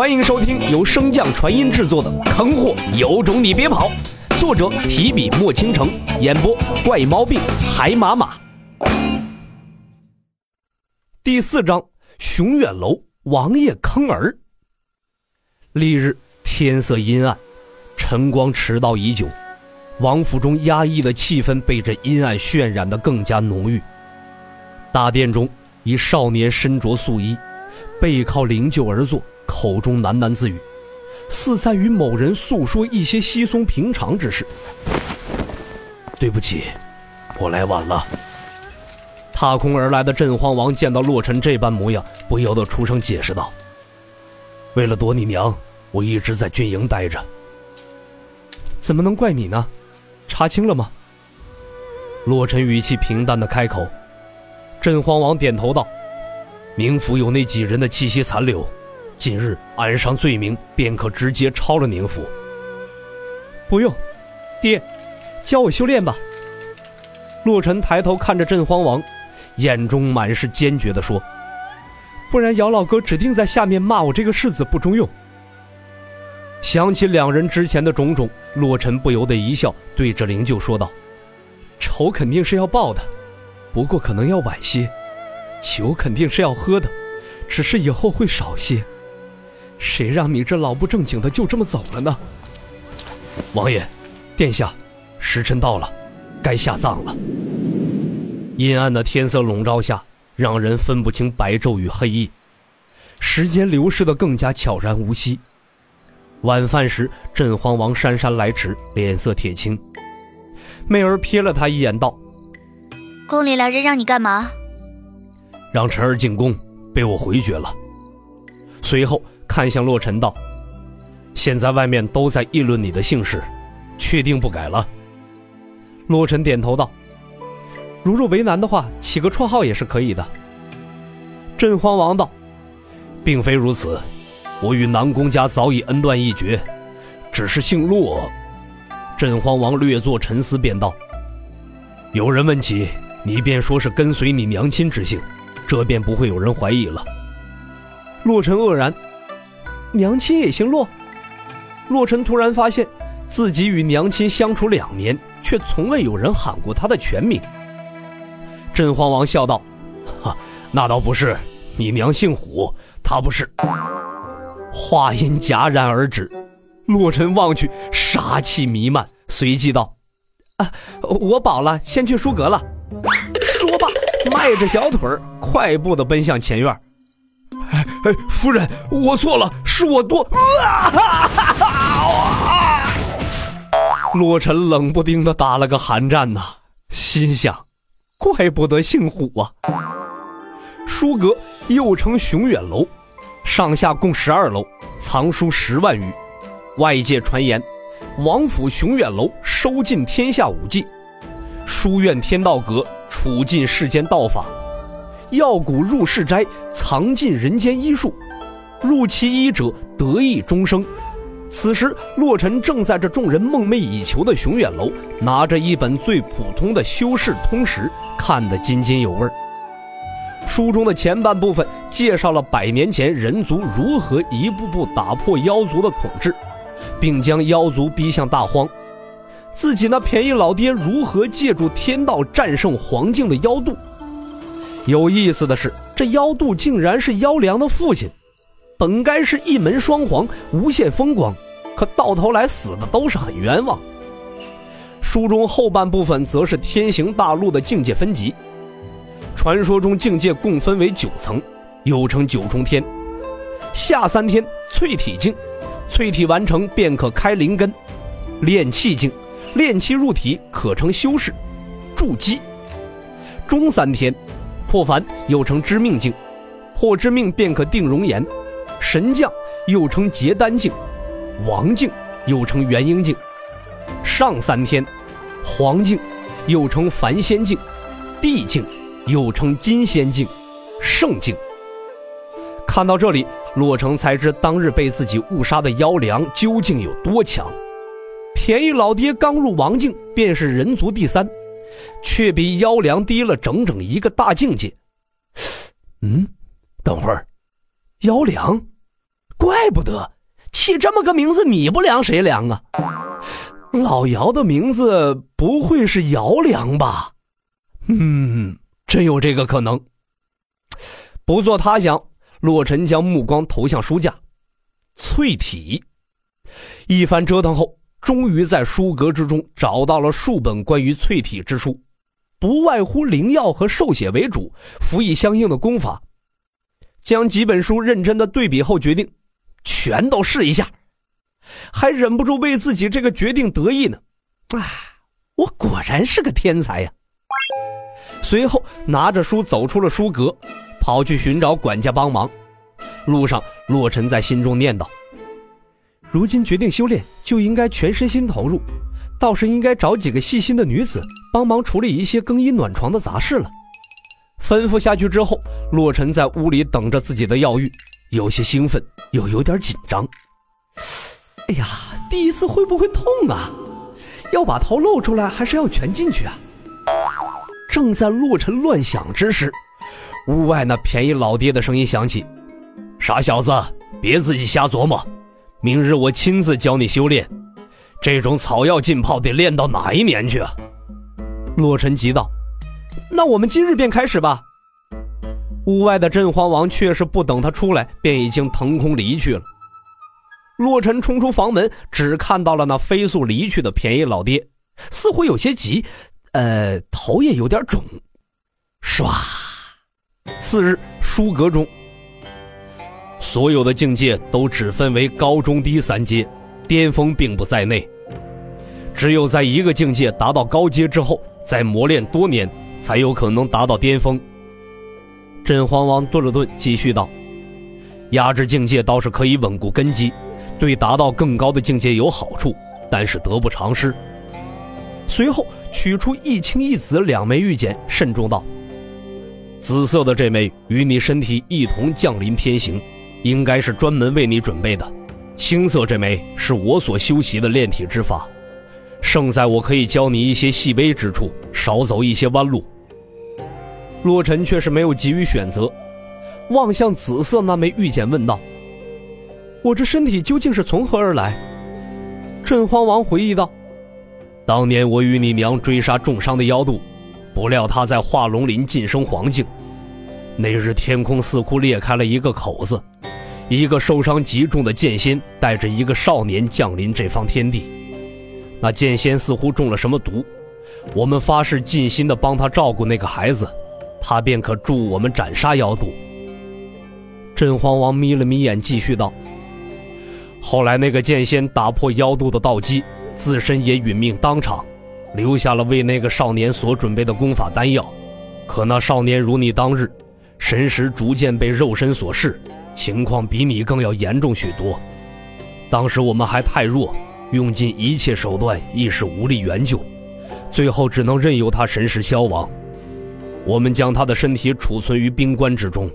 欢迎收听由升降传音制作的《坑货有种你别跑》，作者提笔墨倾城，演播怪猫病海马马。第四章，雄远楼王爷坑儿。翌日天色阴暗，晨光迟到已久，王府中压抑的气氛被这阴暗渲染得更加浓郁。大殿中，一少年身着素衣，背靠灵柩而坐，口中喃喃自语，似在与某人诉说一些稀松平常之事。对不起，我来晚了。踏空而来的镇荒王见到洛尘这般模样，不由得出声解释道：为了躲你娘，我一直在军营待着。怎么能怪你呢？查清了吗？洛尘语气平淡地开口。镇荒王点头道：冥府有那几人的气息残留，近日安上罪名，便可直接抄了宁府。不用，爹，教我修炼吧。洛尘抬头看着镇荒王，眼中满是坚决地说：不然姚老哥指定在下面骂我这个世子不中用。想起两人之前的种种，洛尘不由得一笑，对着灵柩说道：仇肯定是要报的，不过可能要晚些，酒肯定是要喝的，只是以后会少些。谁让你这老不正经的就这么走了呢？王爷，殿下，时辰到了，该下葬了。阴暗的天色笼罩下，让人分不清白昼与黑夜，时间流逝得更加悄然无息。晚饭时，镇荒王姗姗来迟，脸色铁青。媚儿瞥了他一眼道：宫里来人让你干嘛？让晨儿进宫，被我回绝了。随后看向洛尘道：现在外面都在议论你的姓氏，确定不改了？洛尘点头道：如若为难的话，起个绰号也是可以的。镇荒王道：并非如此，我与南宫家早已恩断义绝，只是姓洛。镇荒王略作沉思便道：有人问起，你便说是跟随你娘亲之姓，这便不会有人怀疑了。洛尘愕然，娘亲也姓洛？洛尘突然发现自己与娘亲相处2年，却从未有人喊过她的全名。镇荒王笑道：哈，那倒不是，你娘姓虎，她不是。话音戛然而止，洛尘望去，杀气弥漫，随即道：我饱了，先去书阁了。说罢，迈着小腿快步地奔向前院。夫人，我错了，是我多。洛尘冷不丁地打了个寒战呐，心想：怪不得姓虎啊！书阁又称雄远楼，上下共12楼，藏书10万余。外界传言，王府雄远楼收尽天下武技，书院天道阁处尽世间道法，药谷入世斋藏尽人间医术，入其医者得益终生。此时洛尘正在这众人梦寐以求的雄远楼，拿着一本最普通的修士通史，看得津津有味。书中的前半部分介绍了100年前人族如何一步步打破妖族的统治，并将妖族逼向大荒，自己那便宜老爹如何借助天道战胜黄境的妖渡。有意思的是，这妖渡竟然是妖良的父亲，本该是一门双皇，无限风光，可到头来死的都是很冤枉。书中后半部分则是天行大陆的境界分级，传说中境界共分为9层，又称9重天。下3天淬体境，淬体完成便可开灵根；炼气境，炼气入体可称修士、筑基。中3天破凡，又称知命境，破知命便可定容颜；神将又称结丹境，王境又称元婴境。上3天黄境，又称凡仙境，地境又称金仙境，圣境。看到这里，洛尘才知当日被自己误杀的妖良究竟有多强。便宜老爹刚入王境便是人族第3，却比妖良低了整整一个大境界。等会儿，妖良怪不得起这么个名字，你不凉谁凉啊？老姚的名字不会是姚良吧？真有这个可能。不做他想，洛尘将目光投向书架，淬体一番折腾后，终于在书阁之中找到了数本关于淬体之书，不外乎灵药和兽血为主，辅以相应的功法。将几本书认真的对比后，决定全都试一下，还忍不住为自己这个决定得意呢。我果然是个天才呀！随后拿着书走出了书阁，跑去寻找管家帮忙。路上，洛尘在心中念叨：如今决定修炼，就应该全身心投入，倒是应该找几个细心的女子帮忙处理一些更衣暖床的杂事了。吩咐下去之后，洛尘在屋里等着自己的药浴，有些兴奋又有点紧张。哎呀，第一次会不会痛啊？要把头露出来还是要全进去啊？正在洛尘乱想之时，屋外那便宜老爹的声音响起：傻小子，别自己瞎琢磨，明日我亲自教你修炼，这种草药浸泡得练到哪一年去啊？洛尘急道：那我们今日便开始吧。屋外的镇荒王却是不等他出来，便已经腾空离去了。洛尘冲出房门，只看到了那飞速离去的便宜老爹，似乎有些急，头也有点肿。唰！次日书阁中，所有的境界都只分为高中低三阶，巅峰并不在内。只有在一个境界达到高阶之后，再磨练多年，才有可能达到巅峰。镇荒王顿了顿，继续道：压制境界倒是可以稳固根基，对达到更高的境界有好处，但是得不偿失。随后取出一青一紫两枚玉简，慎重道：紫色的这枚与你身体一同降临天行，应该是专门为你准备的。青色这枚是我所修习的炼体之法，胜在我可以教你一些细微之处，少走一些弯路。洛尘却是没有急于选择，望向紫色那枚玉简问道：我这身体究竟是从何而来？镇荒王回忆道：当年我与你娘追杀重伤的妖渡，不料他在化龙林晋升黄境，那日天空似乎裂开了一个口子，一个受伤极重的剑仙带着一个少年降临这方天地，那剑仙似乎中了什么毒，我们发誓尽心的帮他照顾那个孩子，他便可助我们斩杀妖渡。镇荒王眯了眯眼，继续道：后来那个剑仙打破妖渡的道基，自身也殒命当场，留下了为那个少年所准备的功法丹药。可那少年如你当日，神识逐渐被肉身所噬，情况比你更要严重许多。当时我们还太弱，用尽一切手段亦是无力援救，最后只能任由他神识消亡。我们将他的身体储存于冰棺之中，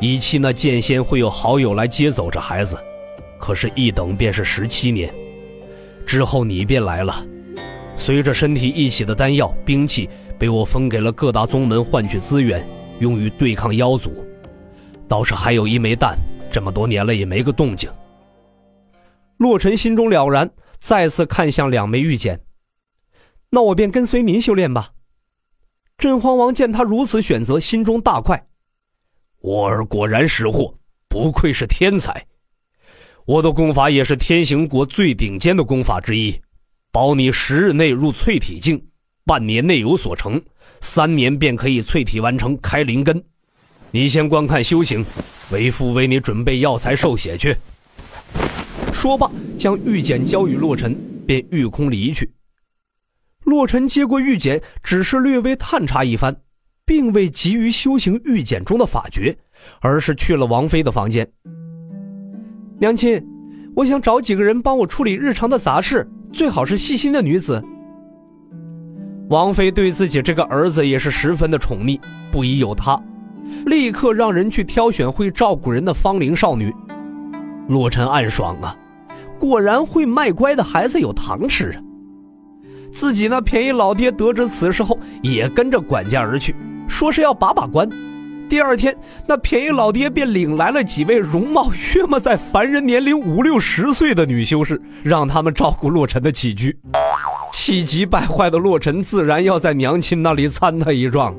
以期那剑仙会有好友来接走这孩子，可是一等便是17年。之后你便来了，随着身体一起的丹药兵器被我分给了各大宗门，换取资源用于对抗妖族，倒是还有一枚蛋，这么多年了也没个动静。洛尘心中了然，再次看向两枚玉简：那我便跟随您修炼吧。镇荒王见他如此选择，心中大快，我儿果然识货，不愧是天才。我的功法也是天行国最顶尖的功法之一，保你10日内入淬体境，半年内有所成，3年便可以淬体完成开灵根。你先观看修行，为父为你准备药材受血去。说罢，将玉简交与洛尘，便御空离去。洛尘接过玉简，只是略微探查一番，并未急于修行玉简中的法诀，而是去了王妃的房间。娘亲，我想找几个人帮我处理日常的杂事，最好是细心的女子。王妃对自己这个儿子也是十分的宠溺，不疑有他，立刻让人去挑选会照顾人的芳龄少女。洛尘暗爽啊，果然会卖乖的孩子有糖吃啊。自己那便宜老爹得知此事后，也跟着管家而去，说是要把关，第二天，那便宜老爹便领来了几位容貌约莫在凡人年龄50-60岁的女修士，让他们照顾洛尘的起居。气急败坏的洛尘自然要在娘亲那里参他一状。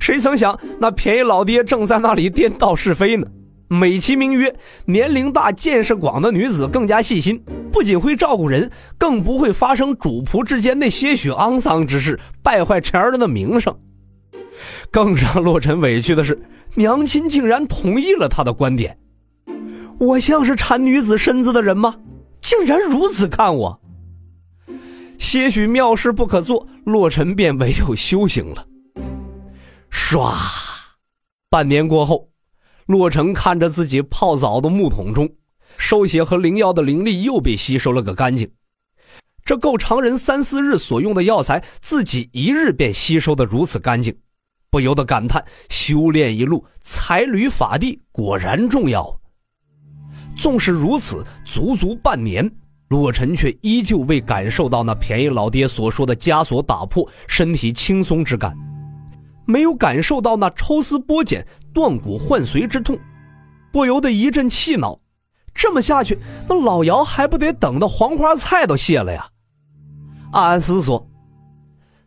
谁曾想，那便宜老爹正在那里颠倒是非呢。美其名曰年龄大见识广的女子更加细心，不仅会照顾人，更不会发生主仆之间那些许肮脏之事，败坏陈儿的名声。更让洛尘委屈的是，娘亲竟然同意了他的观点。我像是馋女子身子的人吗？竟然如此看我。些许妙事不可做，洛尘便唯有修行了。唰，半年过后，洛尘看着自己泡澡的木桶中，收血和灵药的灵力又被吸收了个干净。这够常人3-4日所用的药材，自己1日便吸收得如此干净，不由得感叹修炼一路财履法地果然重要。纵使如此，足足半年，洛尘却依旧未感受到那便宜老爹所说的枷锁打破身体轻松之感，没有感受到那抽丝剥茧断骨换髓之痛，不由得一阵气恼。这么下去，那老姚还不得等到黄花菜都谢了呀？暗暗思索，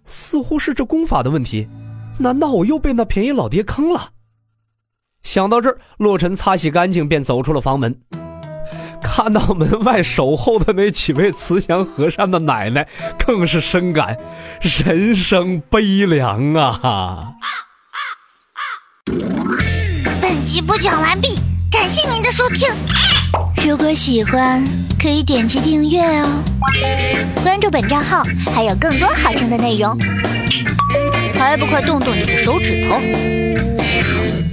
似乎是这功法的问题，难道我又被那便宜老爹坑了？想到这儿，洛尘擦洗干净便走出了房门，看到门外守候的那几位慈祥和善的奶奶，更是深感人生悲凉啊。本集播讲完毕，感谢您的收听。如果喜欢，可以点击订阅哦，关注本账号，还有更多好听的内容。还不快动动你的手指头！